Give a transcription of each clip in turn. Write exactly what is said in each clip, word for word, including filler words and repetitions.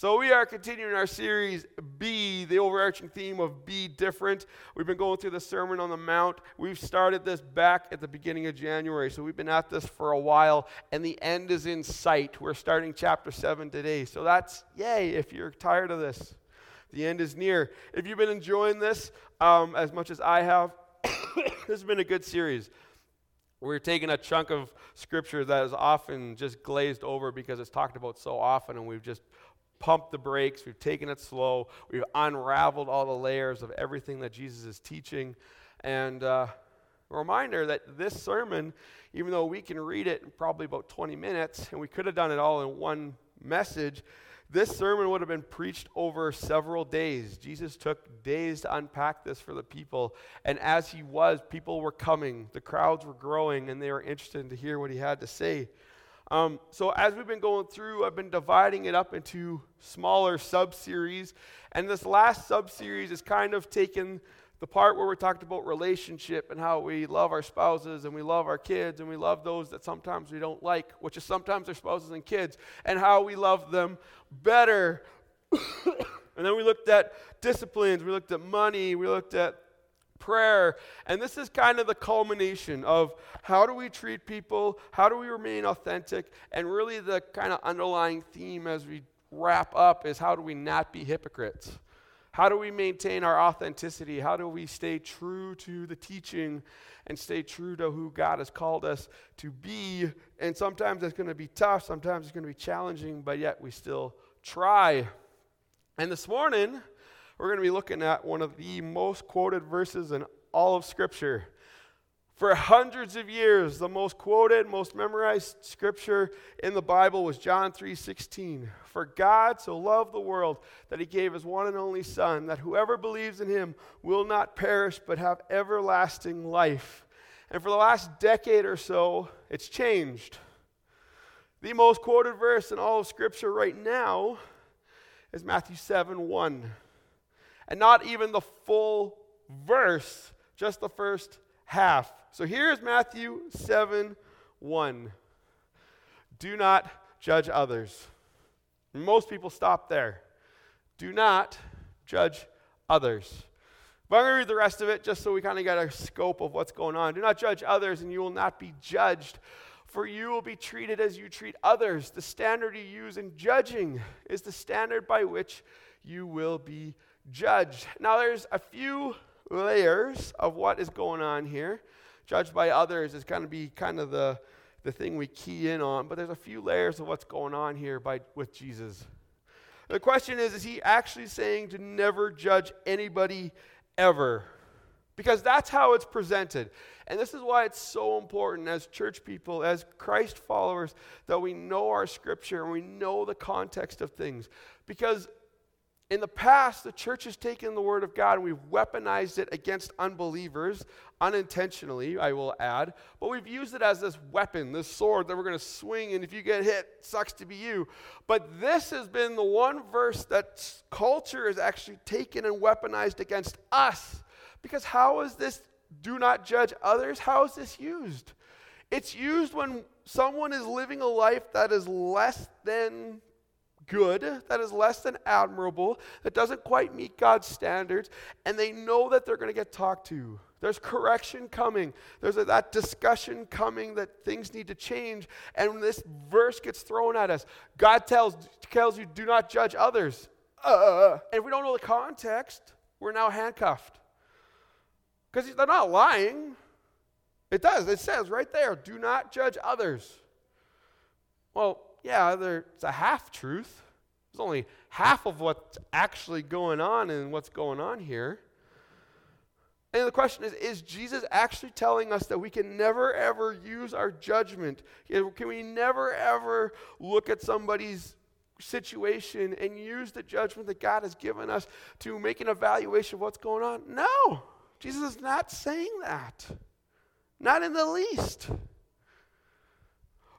So we are continuing our series Be, the overarching theme of Be Different. We've been going through the Sermon on the Mount. We've started this back at the beginning of January, so we've been at this for a while, and the end is in sight. We're starting chapter seven today, so that's yay if you're tired of this. The end is near. If you've been enjoying this um, as much as I have, this has been a good series. We're taking a chunk of Scripture that is often just glazed over because it's talked about so often, and we've just pumped the brakes, we've taken it slow, we've unraveled all the layers of everything that Jesus is teaching. And uh, a reminder that this sermon, even though we can read it in probably about twenty minutes, and we could have done it all in one message, this sermon would have been preached over several days. Jesus took days to unpack this for the people, and as he was, people were coming, the crowds were growing, and they were interested to hear what he had to say. Um, so as we've been going through, I've been dividing it up into smaller sub-series, and this last sub-series is kind of taking the part where we talked about relationship and how we love our spouses and we love our kids and we love those that sometimes we don't like, which is sometimes our spouses and kids, and how we love them better. And then we looked at disciplines, we looked at money, we looked at prayer, and this is kind of the culmination of how do we treat people, how do we remain authentic, and really the kind of underlying theme as we wrap up is how do we not be hypocrites? How do we maintain our authenticity? How do we stay true to the teaching and stay true to who God has called us to be? And sometimes it's going to be tough, sometimes it's going to be challenging, but yet we still try. And this morning, we're going to be looking at one of the most quoted verses in all of Scripture. For hundreds of years, the most quoted, most memorized Scripture in the Bible was John three sixteen. For God so loved the world that he gave his one and only Son, that whoever believes in him will not perish but have everlasting life. And for the last decade or so, it's changed. The most quoted verse in all of Scripture right now is Matthew seven one. And not even the full verse, just the first half. So here's Matthew seven one. Do not judge others. Most people stop there. Do not judge others. But I'm going to read the rest of it just so we kind of get a scope of what's going on. Do not judge others, and you will not be judged. For you will be treated as you treat others. The standard you use in judging is the standard by which you will be judged. Judged. Now there's a few layers of what is going on here. Judged by others is going to be kind of the, the thing we key in on, but there's a few layers of what's going on here by with Jesus. The question is, is he actually saying to never judge anybody ever? Because that's how it's presented. And this is why it's so important as church people, as Christ followers, that we know our Scripture and we know the context of things. Because in the past, the church has taken the Word of God and we've weaponized it against unbelievers, unintentionally, I will add, but we've used it as this weapon, this sword that we're going to swing, and if you get hit, sucks to be you. But this has been the one verse that culture has actually taken and weaponized against us, because how is this do not judge others? How is this used? It's used when someone is living a life that is less than good, that is less than admirable, that doesn't quite meet God's standards, and they know that they're going to get talked to. There's correction coming. There's a, that discussion coming that things need to change, and when this verse gets thrown at us, God tells, tells you, do not judge others. Uh, and if we don't know the context, we're now handcuffed. Because they're not lying. It does. It says right there, do not judge others. Well, yeah, there, it's a half-truth. There's only half of what's actually going on and what's going on here. And the question is, is Jesus actually telling us that we can never, ever use our judgment? Can we never, ever look at somebody's situation and use the judgment that God has given us to make an evaluation of what's going on? No, Jesus is not saying that. Not in the least.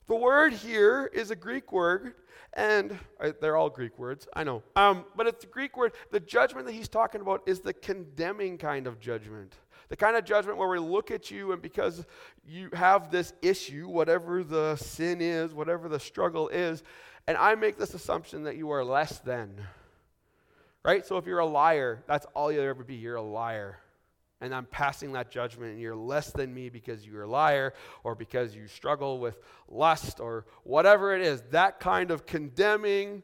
The word here is a Greek word, and uh, they're all Greek words, I know. Um, but it's a Greek word. The judgment that he's talking about is the condemning kind of judgment. The kind of judgment where we look at you, and because you have this issue, whatever the sin is, whatever the struggle is, and I make this assumption that you are less than. Right? So if you're a liar, that's all you'll ever be. You're a liar. And I'm passing that judgment, and you're less than me because you're a liar or because you struggle with lust or whatever it is. That kind of condemning,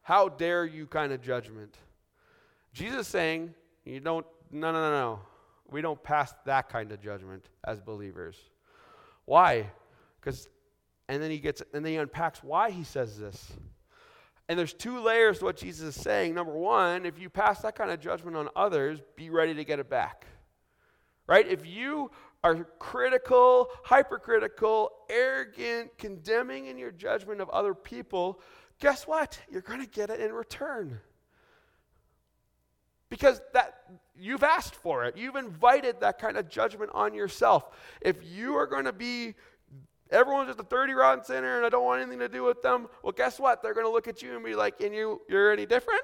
how dare you kind of judgment. Jesus is saying, you don't, no, no, no, no. We don't pass that kind of judgment as believers. Why? Because, and then he gets, and then he unpacks why he says this. And there's two layers to what Jesus is saying. Number one, if you pass that kind of judgment on others, be ready to get it back. Right? If you are critical, hypercritical, arrogant, condemning in your judgment of other people, guess what? You're going to get it in return. Because that you've asked for it. You've invited that kind of judgment on yourself. If you are going to be everyone's just a dirty, rotten sinner, and I don't want anything to do with them. Well, guess what? They're going to look at you and be like, and you, you're any different?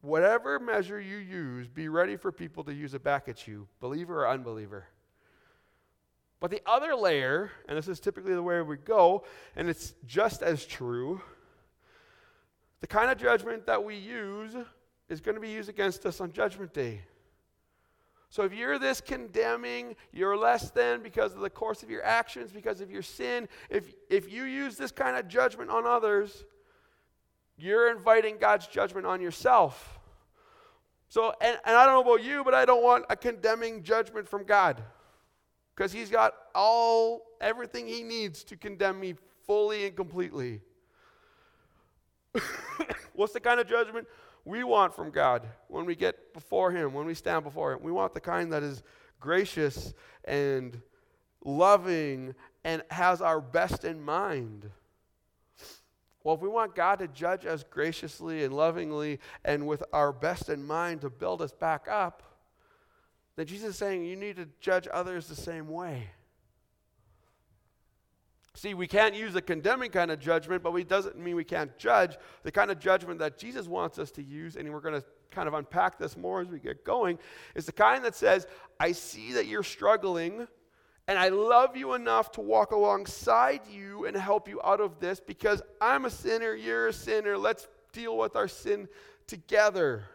Whatever measure you use, be ready for people to use it back at you, believer or unbeliever. But the other layer, and this is typically the way we go, and it's just as true, the kind of judgment that we use is going to be used against us on Judgment Day. So if you're this condemning, you're less than because of the course of your actions, because of your sin, if if you use this kind of judgment on others, you're inviting God's judgment on yourself. So, and, and I don't know about you, but I don't want a condemning judgment from God, because he's got all, everything he needs to condemn me fully and completely. What's the kind of judgment we want from God when we get before him, when we stand before him? We want the kind that is gracious and loving and has our best in mind. Well, if we want God to judge us graciously and lovingly and with our best in mind to build us back up, then Jesus is saying you need to judge others the same way. See, we can't use a condemning kind of judgment, but it doesn't mean we can't judge the kind of judgment that Jesus wants us to use, and we're going to kind of unpack this more as we get going, is the kind that says, I see that you're struggling, and I love you enough to walk alongside you and help you out of this, because I'm a sinner, you're a sinner, let's deal with our sin together.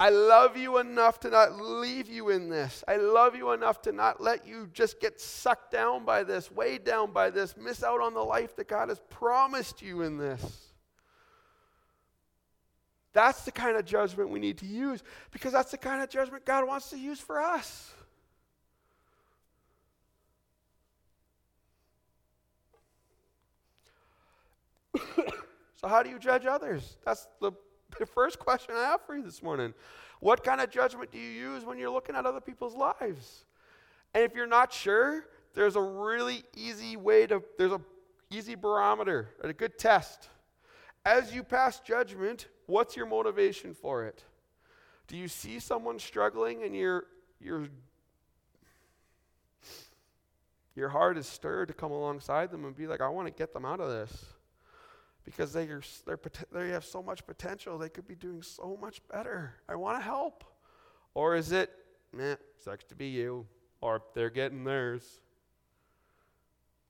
I love you enough to not leave you in this. I love you enough to not let you just get sucked down by this, weighed down by this, miss out on the life that God has promised you in this. That's the kind of judgment we need to use, because that's the kind of judgment God wants to use for us. So how do you judge others? That's the The first question I have for you this morning. What kind of judgment do you use when you're looking at other people's lives? And if you're not sure, there's a really easy way to, there's an easy barometer, a good test. As you pass judgment, what's your motivation for it? Do you see someone struggling and your your your heart is stirred to come alongside them and be like, I want to get them out of this? Because they are, they're, they have so much potential. They could be doing so much better. I want to help. Or is it, meh, sucks to be you. Or they're getting theirs.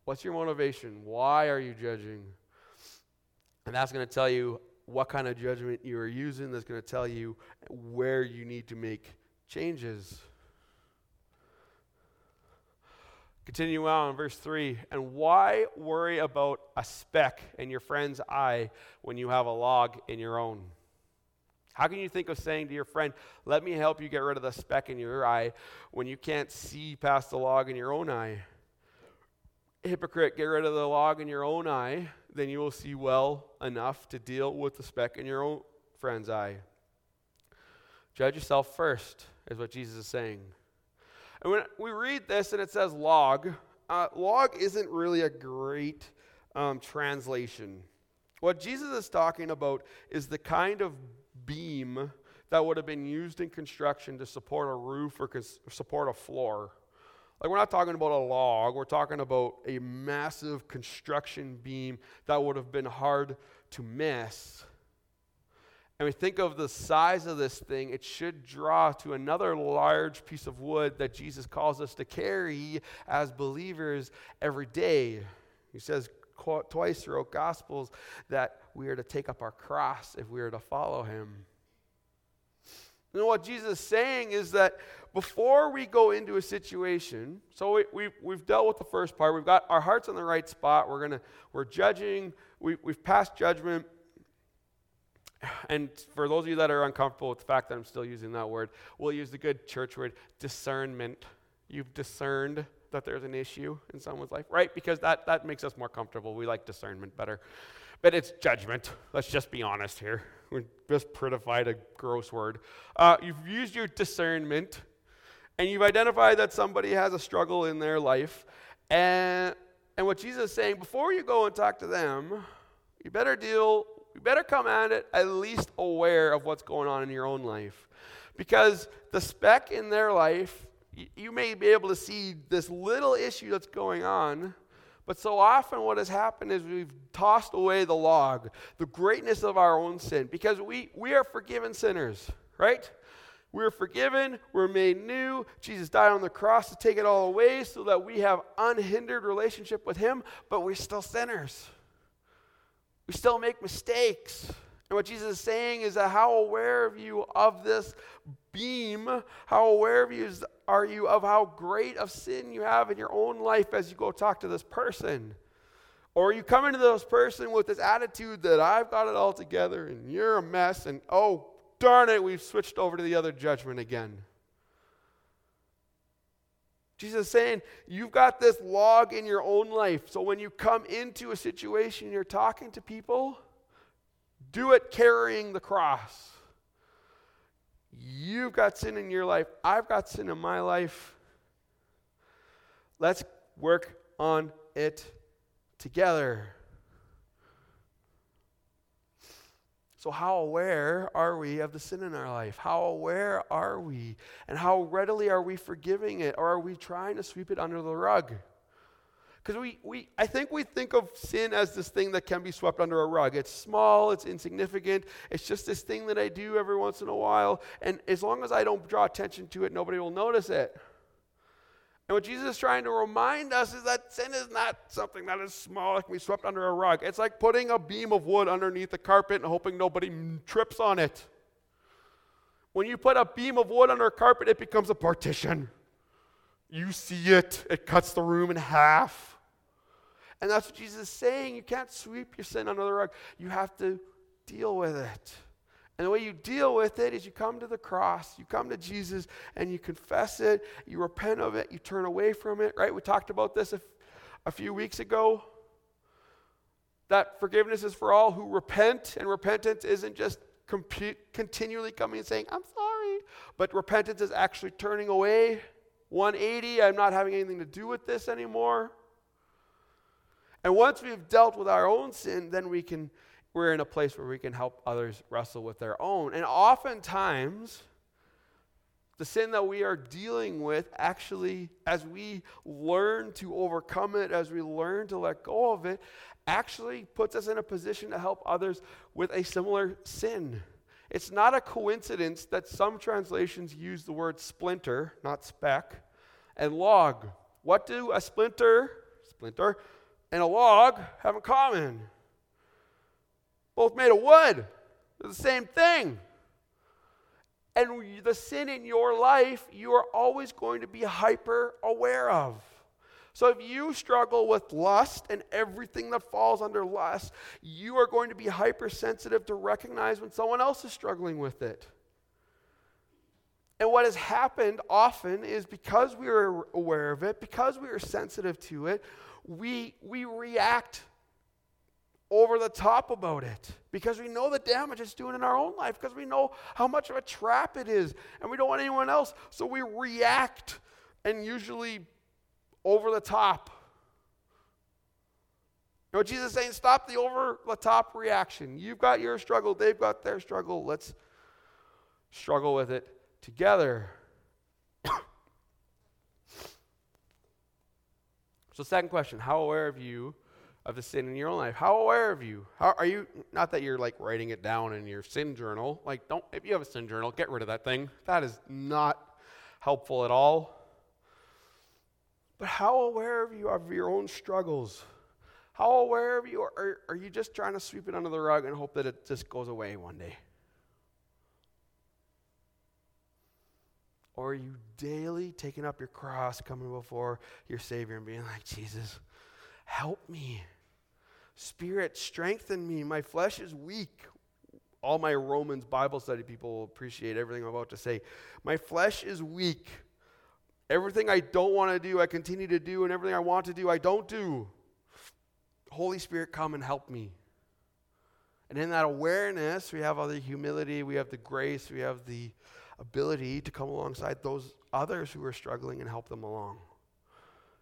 What's your motivation? Why are you judging? And that's going to tell you what kind of judgment you are using. That's going to tell you where you need to make changes. Continue on in verse three. And why worry about a speck in your friend's eye when you have a log in your own? How can you think of saying to your friend, let me help you get rid of the speck in your eye, when you can't see past the log in your own eye? Hypocrite, get rid of the log in your own eye, then you will see well enough to deal with the speck in your own friend's eye. Judge yourself first, is what Jesus is saying. And when we read this and it says log, uh, log isn't really a great um, translation. What Jesus is talking about is the kind of beam that would have been used in construction to support a roof or cons- support a floor. Like, we're not talking about a log. We're talking about a massive construction beam that would have been hard to miss. and we think of the size of this thing, it should draw to another large piece of wood that Jesus calls us to carry as believers every day. He says twice throughout Gospels that we are to take up our cross if we are to follow him. And what Jesus is saying is that before we go into a situation, so we, we, we've dealt with the first part. We've got our hearts in the right spot. We're gonna, we're judging. We, we've passed judgment. And for those of you that are uncomfortable with the fact that I'm still using that word, we'll use the good church word, discernment. You've discerned that there's an issue in someone's life, right? Because that, that makes us more comfortable. We like discernment better. But it's judgment. Let's just be honest here. We just prettified a gross word. Uh, you've used your discernment, and you've identified that somebody has a struggle in their life. And and what Jesus is saying, before you go and talk to them, you better deal, you better come at it at least aware of what's going on in your own life. Because the speck in their life, y- you may be able to see this little issue that's going on, but so often what has happened is we've tossed away the log, the greatness of our own sin, because we, we are forgiven sinners, right? We're forgiven, we're made new. Jesus died on the cross to take it all away so that we have unhindered relationship with him, but we're still sinners. We still make mistakes. And what Jesus is saying is that how aware of you of this beam, how aware of you is are you of how great of sin you have in your own life as you go talk to this person? Or you come into this person with this attitude that I've got it all together and you're a mess and oh, darn it, we've switched over to the other judgment again. Jesus is saying, you've got this log in your own life. So when you come into a situation, you're talking to people, do it carrying the cross. You've got sin in your life. I've got sin in my life. Let's work on it together. So how aware are we of the sin in our life? How aware are we? And how readily are we forgiving it? Or are we trying to sweep it under the rug? Because we, we, I think we think of sin as this thing that can be swept under a rug. It's small, it's insignificant, it's just this thing that I do every once in a while, and as long as I don't draw attention to it, nobody will notice it. And what Jesus is trying to remind us is that sin is not something that is small, it can be swept under a rug. It's like putting a beam of wood underneath the carpet and hoping nobody trips on it. When you put a beam of wood under a carpet, it becomes a partition. You see it, it cuts the room in half. And that's what Jesus is saying. You can't sweep your sin under the rug. You have to deal with it. And the way you deal with it is you come to the cross. You come to Jesus and you confess it. You repent of it. You turn away from it, right? We talked about this a, a few weeks ago. That forgiveness is for all who repent. And repentance isn't just compute, continually coming and saying, I'm sorry. But repentance is actually turning away. one eighty, I'm not having anything to do with this anymore. And once we've dealt with our own sin, then we can, we're in a place where we can help others wrestle with their own. And oftentimes, the sin that we are dealing with actually, as we learn to overcome it, as we learn to let go of it, actually puts us in a position to help others with a similar sin. It's not a coincidence that some translations use the word splinter, not speck, and log. What do a splinter, splinter, and a log have in common? Both made of wood. They're the same thing. And the sin in your life, you are always going to be hyper aware of. So if you struggle with lust and everything that falls under lust, you are going to be hypersensitive to recognize when someone else is struggling with it. And what has happened often is because we are aware of it, because we are sensitive to it, We we react over the top about it because we know the damage it's doing in our own life, because we know how much of a trap it is, and we don't want anyone else. So we react, and usually over the top. You know what Jesus is saying? Stop the over the top reaction. You've got your struggle. They've got their struggle. Let's struggle with it together. So second question, how aware of you of the sin in your own life. How aware of you? How are you? Not that you're like writing it down in your sin journal. Like, don't, if you have a sin journal, get rid of that thing. That is not helpful at all. But how aware of you of your own struggles? How aware of you? Or are, are you just trying to sweep it under the rug and hope that it just goes away one day? Or are you daily taking up your cross, coming before your Savior and being like, Jesus, help me. Spirit, strengthen me. My flesh is weak. All my Romans Bible study people will appreciate everything I'm about to say. My flesh is weak. Everything I don't want to do, I continue to do, and everything I want to do, I don't do. Holy Spirit, come and help me. And in that awareness, we have all the humility, we have the grace, we have the ability to come alongside those others who are struggling and help them along.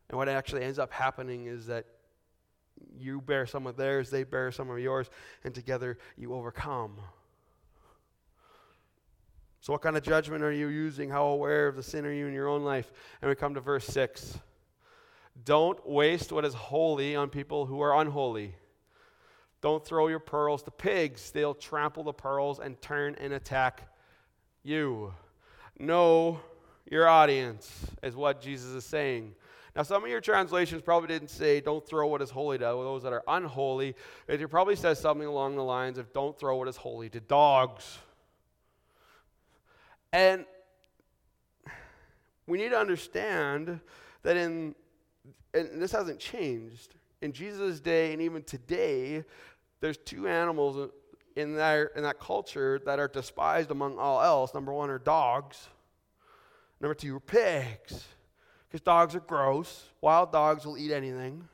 And what actually ends up happening is that you bear some of theirs, they bear some of yours, and together you overcome. So what kind of judgment are you using? How aware of the sin are you in your own life? And we come to verse six. Don't waste what is holy on people who are unholy. Don't throw your pearls to pigs. They'll trample the pearls and turn and attack you. Know your audience is what Jesus is saying. Now, some of your translations probably didn't say, don't throw what is holy to those that are unholy. It probably says something along the lines of, don't throw what is holy to dogs. And we need to understand that in, and this hasn't changed, in Jesus' day and even today, there's two animals in their, in that culture that are despised among all else. Number one are dogs. Number two are pigs. Because dogs are gross. Wild dogs will eat anything.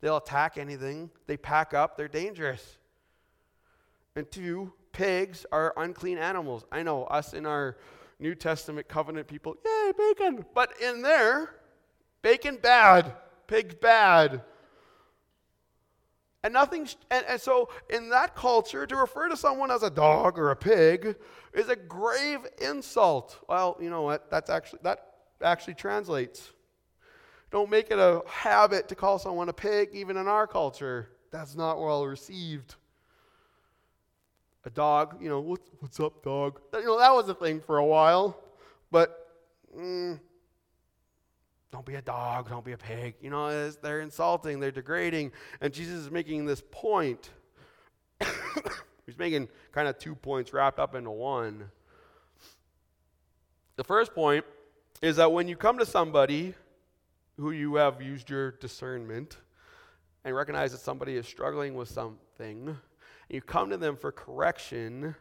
They'll attack anything. They pack up. They're dangerous. And two, pigs are unclean animals. I know, us in our New Testament covenant people, yay, bacon. But in there, bacon bad. Pig bad. And nothing's, and, and so in that culture, to refer to someone as a dog or a pig is a grave insult. Well, you know what? That's actually, that actually translates. Don't make it a habit to call someone a pig, even in our culture. That's not well received. A dog, you know, what's, what's up, dog? You know, that was a thing for a while, but mm, don't be a dog, don't be a pig. You know, they're insulting, they're degrading, and Jesus is making this point. He's making kind of two points wrapped up into one. The first point is that when you come to somebody who you have used your discernment and recognize that somebody is struggling with something, you come to them for correction,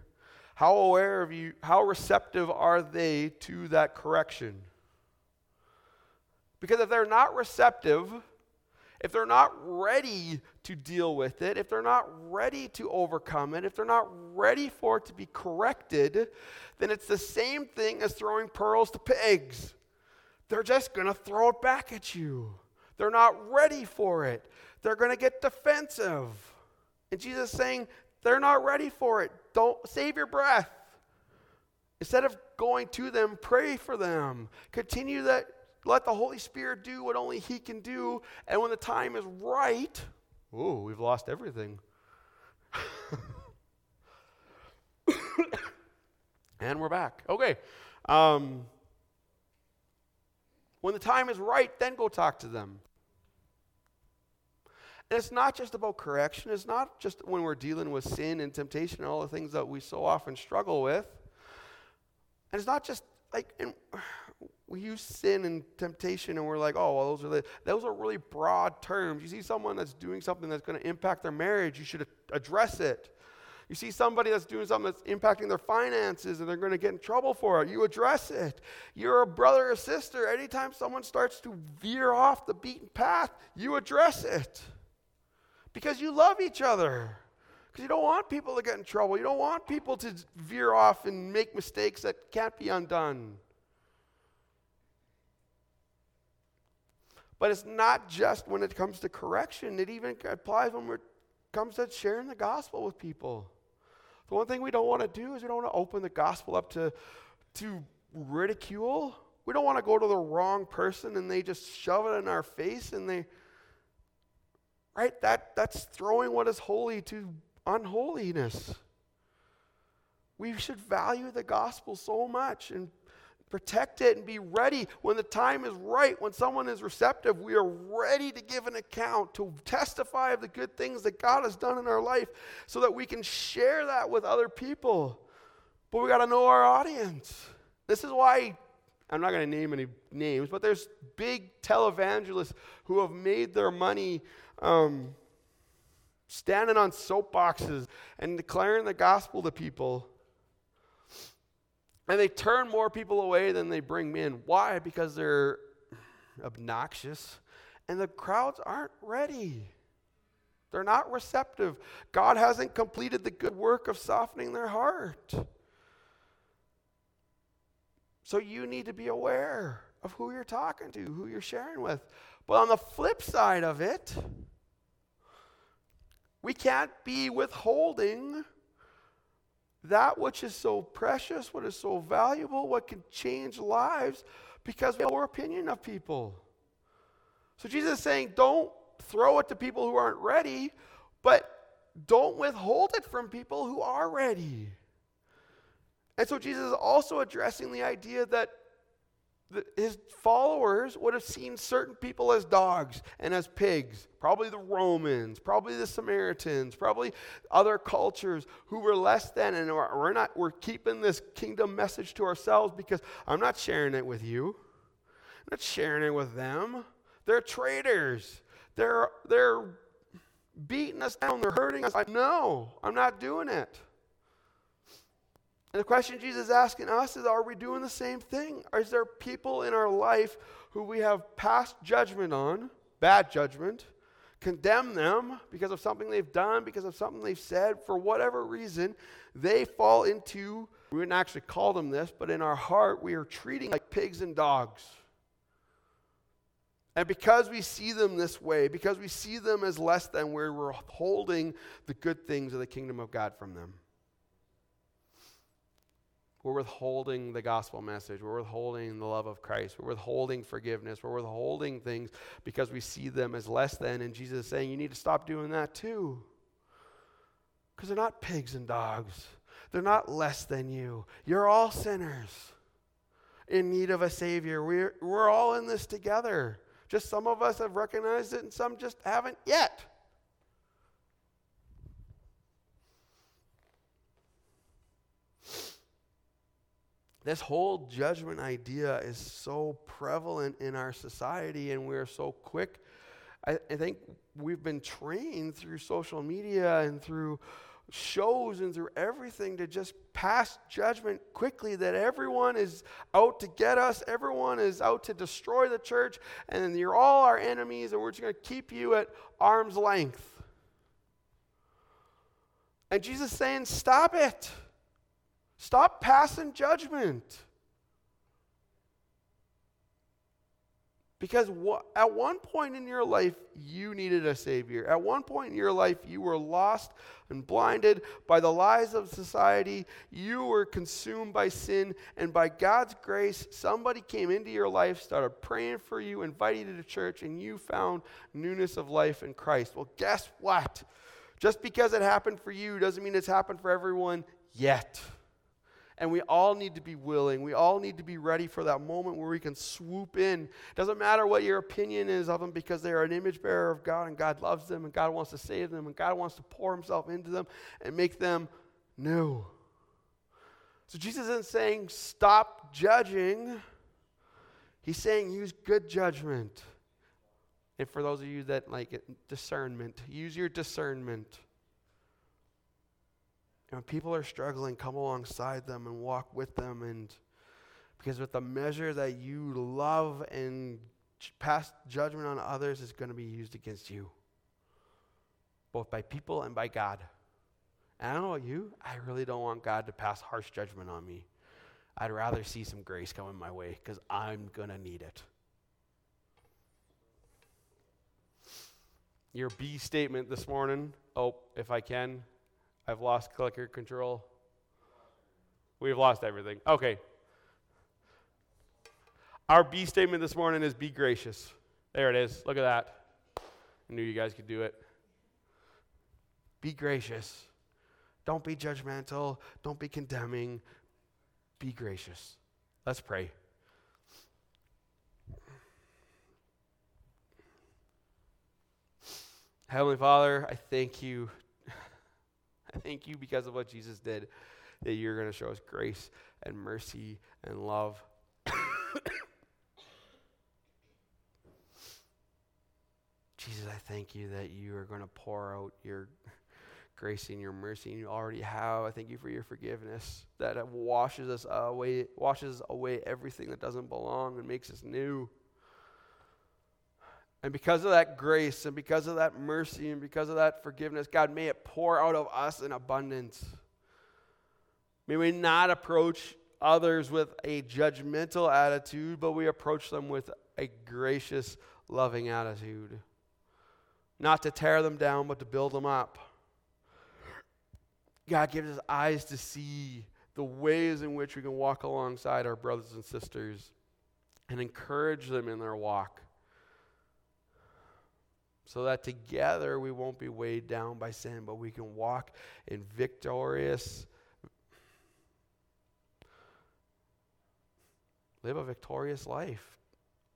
how aware of you, how receptive are they to that correction? Because if they're not receptive, if they're not ready to deal with it, if they're not ready to overcome it, if they're not ready for it to be corrected, then it's the same thing as throwing pearls to pigs. They're just going to throw it back at you. They're not ready for it. They're going to get defensive. And Jesus is saying, they're not ready for it. Don't save your breath. Instead of going to them, pray for them. Continue that. Let the Holy Spirit do what only He can do. And when the time is right, ooh, we've lost everything. And we're back. Okay. Um, when the time is right, then go talk to them. And it's not just about correction. It's not just when we're dealing with sin and temptation and all the things that we so often struggle with. And it's not just like, and we use sin and temptation and we're like, oh, well, those are the, those are really broad terms. You see someone that's doing something that's going to impact their marriage, you should address it. You see somebody that's doing something that's impacting their finances and they're going to get in trouble for it, you address it. You're a brother or sister. Anytime someone starts to veer off the beaten path, you address it. Because you love each other. Because you don't want people to get in trouble. You don't want people to veer off and make mistakes that can't be undone. But it's not just when it comes to correction. It even applies when it comes to sharing the gospel with people. The one thing we don't want to do is we don't want to open the gospel up to, to ridicule. We don't want to go to the wrong person and they just shove it in our face and they... Right? That, that's throwing what is holy to unholiness. We should value the gospel so much and protect it and be ready when the time is right, when someone is receptive. We are ready to give an account, to testify of the good things that God has done in our life so that we can share that with other people. But we got to know our audience. This is why, I'm not going to name any names, but there's big televangelists who have made their money um, standing on soapboxes and declaring the gospel to people. And they turn more people away than they bring in. Why? Because they're obnoxious. And the crowds aren't ready. They're not receptive. God hasn't completed the good work of softening their heart. So you need to be aware of who you're talking to, who you're sharing with. But on the flip side of it, we can't be withholding that which is so precious, what is so valuable, what can change lives, because we have our opinion of people. So Jesus is saying, don't throw it to people who aren't ready, but don't withhold it from people who are ready. And so Jesus is also addressing the idea that the, his followers would have seen certain people as dogs and as pigs, probably the Romans, probably the Samaritans, probably other cultures who were less than, and we're not, we're keeping this kingdom message to ourselves because I'm not sharing it with you. I'm not sharing it with them. They're traitors. They're, they're beating us down. They're hurting us. I, no, I'm not doing it. And the question Jesus is asking us is, are we doing the same thing? Or is there people in our life who we have passed judgment on, bad judgment, condemn them because of something they've done, because of something they've said, for whatever reason, they fall into, we wouldn't actually call them this, but in our heart we are treating like pigs and dogs. And because we see them this way, because we see them as less than, we're withholding the good things of the kingdom of God from them. We're withholding the gospel message. We're withholding the love of Christ. We're withholding forgiveness. We're withholding things because we see them as less than. And Jesus is saying, you need to stop doing that too. Because they're not pigs and dogs. They're not less than you. You're all sinners in need of a Savior. We're, we're all in this together. Just some of us have recognized it and some just haven't yet. This whole judgment idea is so prevalent in our society, and we're so quick. I, I think we've been trained through social media and through shows and through everything to just pass judgment quickly, that everyone is out to get us, everyone is out to destroy the church, and you're all our enemies, and we're just going to keep you at arm's length. And Jesus is saying, stop it. Stop passing judgment. Because wh- at one point in your life, you needed a Savior. At one point in your life, you were lost and blinded by the lies of society. You were consumed by sin. And by God's grace, somebody came into your life, started praying for you, invited you to church, and you found newness of life in Christ. Well, guess what? Just because it happened for you doesn't mean it's happened for everyone yet. And we all need to be willing. We all need to be ready for that moment where we can swoop in. It doesn't matter what your opinion is of them, because they are an image bearer of God, and God loves them, and God wants to save them, and God wants to pour himself into them and make them new. So Jesus isn't saying stop judging. He's saying use good judgment. And for those of you that like it, discernment, use your discernment. When people are struggling, come alongside them and walk with them, and because with the measure that you love and pass judgment on others is going to be used against you, both by people and by God. And I don't know about you, I really don't want God to pass harsh judgment on me. I'd rather see some grace coming my way because I'm going to need it. Your B statement this morning, oh, if I can, I've lost clicker control. We've lost everything. Okay. Our B statement this morning is be gracious. There it is. Look at that. I knew you guys could do it. Be gracious. Don't be judgmental. Don't be condemning. Be gracious. Let's pray. Heavenly Father, I thank you. I thank you because of what Jesus did, that you're going to show us grace and mercy and love. Jesus, I thank you that you are going to pour out your grace and your mercy, and you already have. I thank you for your forgiveness that washes us away, washes away everything that doesn't belong and makes us new. And because of that grace and because of that mercy and because of that forgiveness, God, may it pour out of us in abundance. May we not approach others with a judgmental attitude, but we approach them with a gracious, loving attitude. Not to tear them down, but to build them up. God gives us eyes to see the ways in which we can walk alongside our brothers and sisters and encourage them in their walk, so that together we won't be weighed down by sin, but we can walk in victorious, live a victorious life.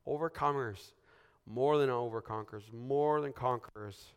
Overcomers, more than overconquerors, more than conquerors.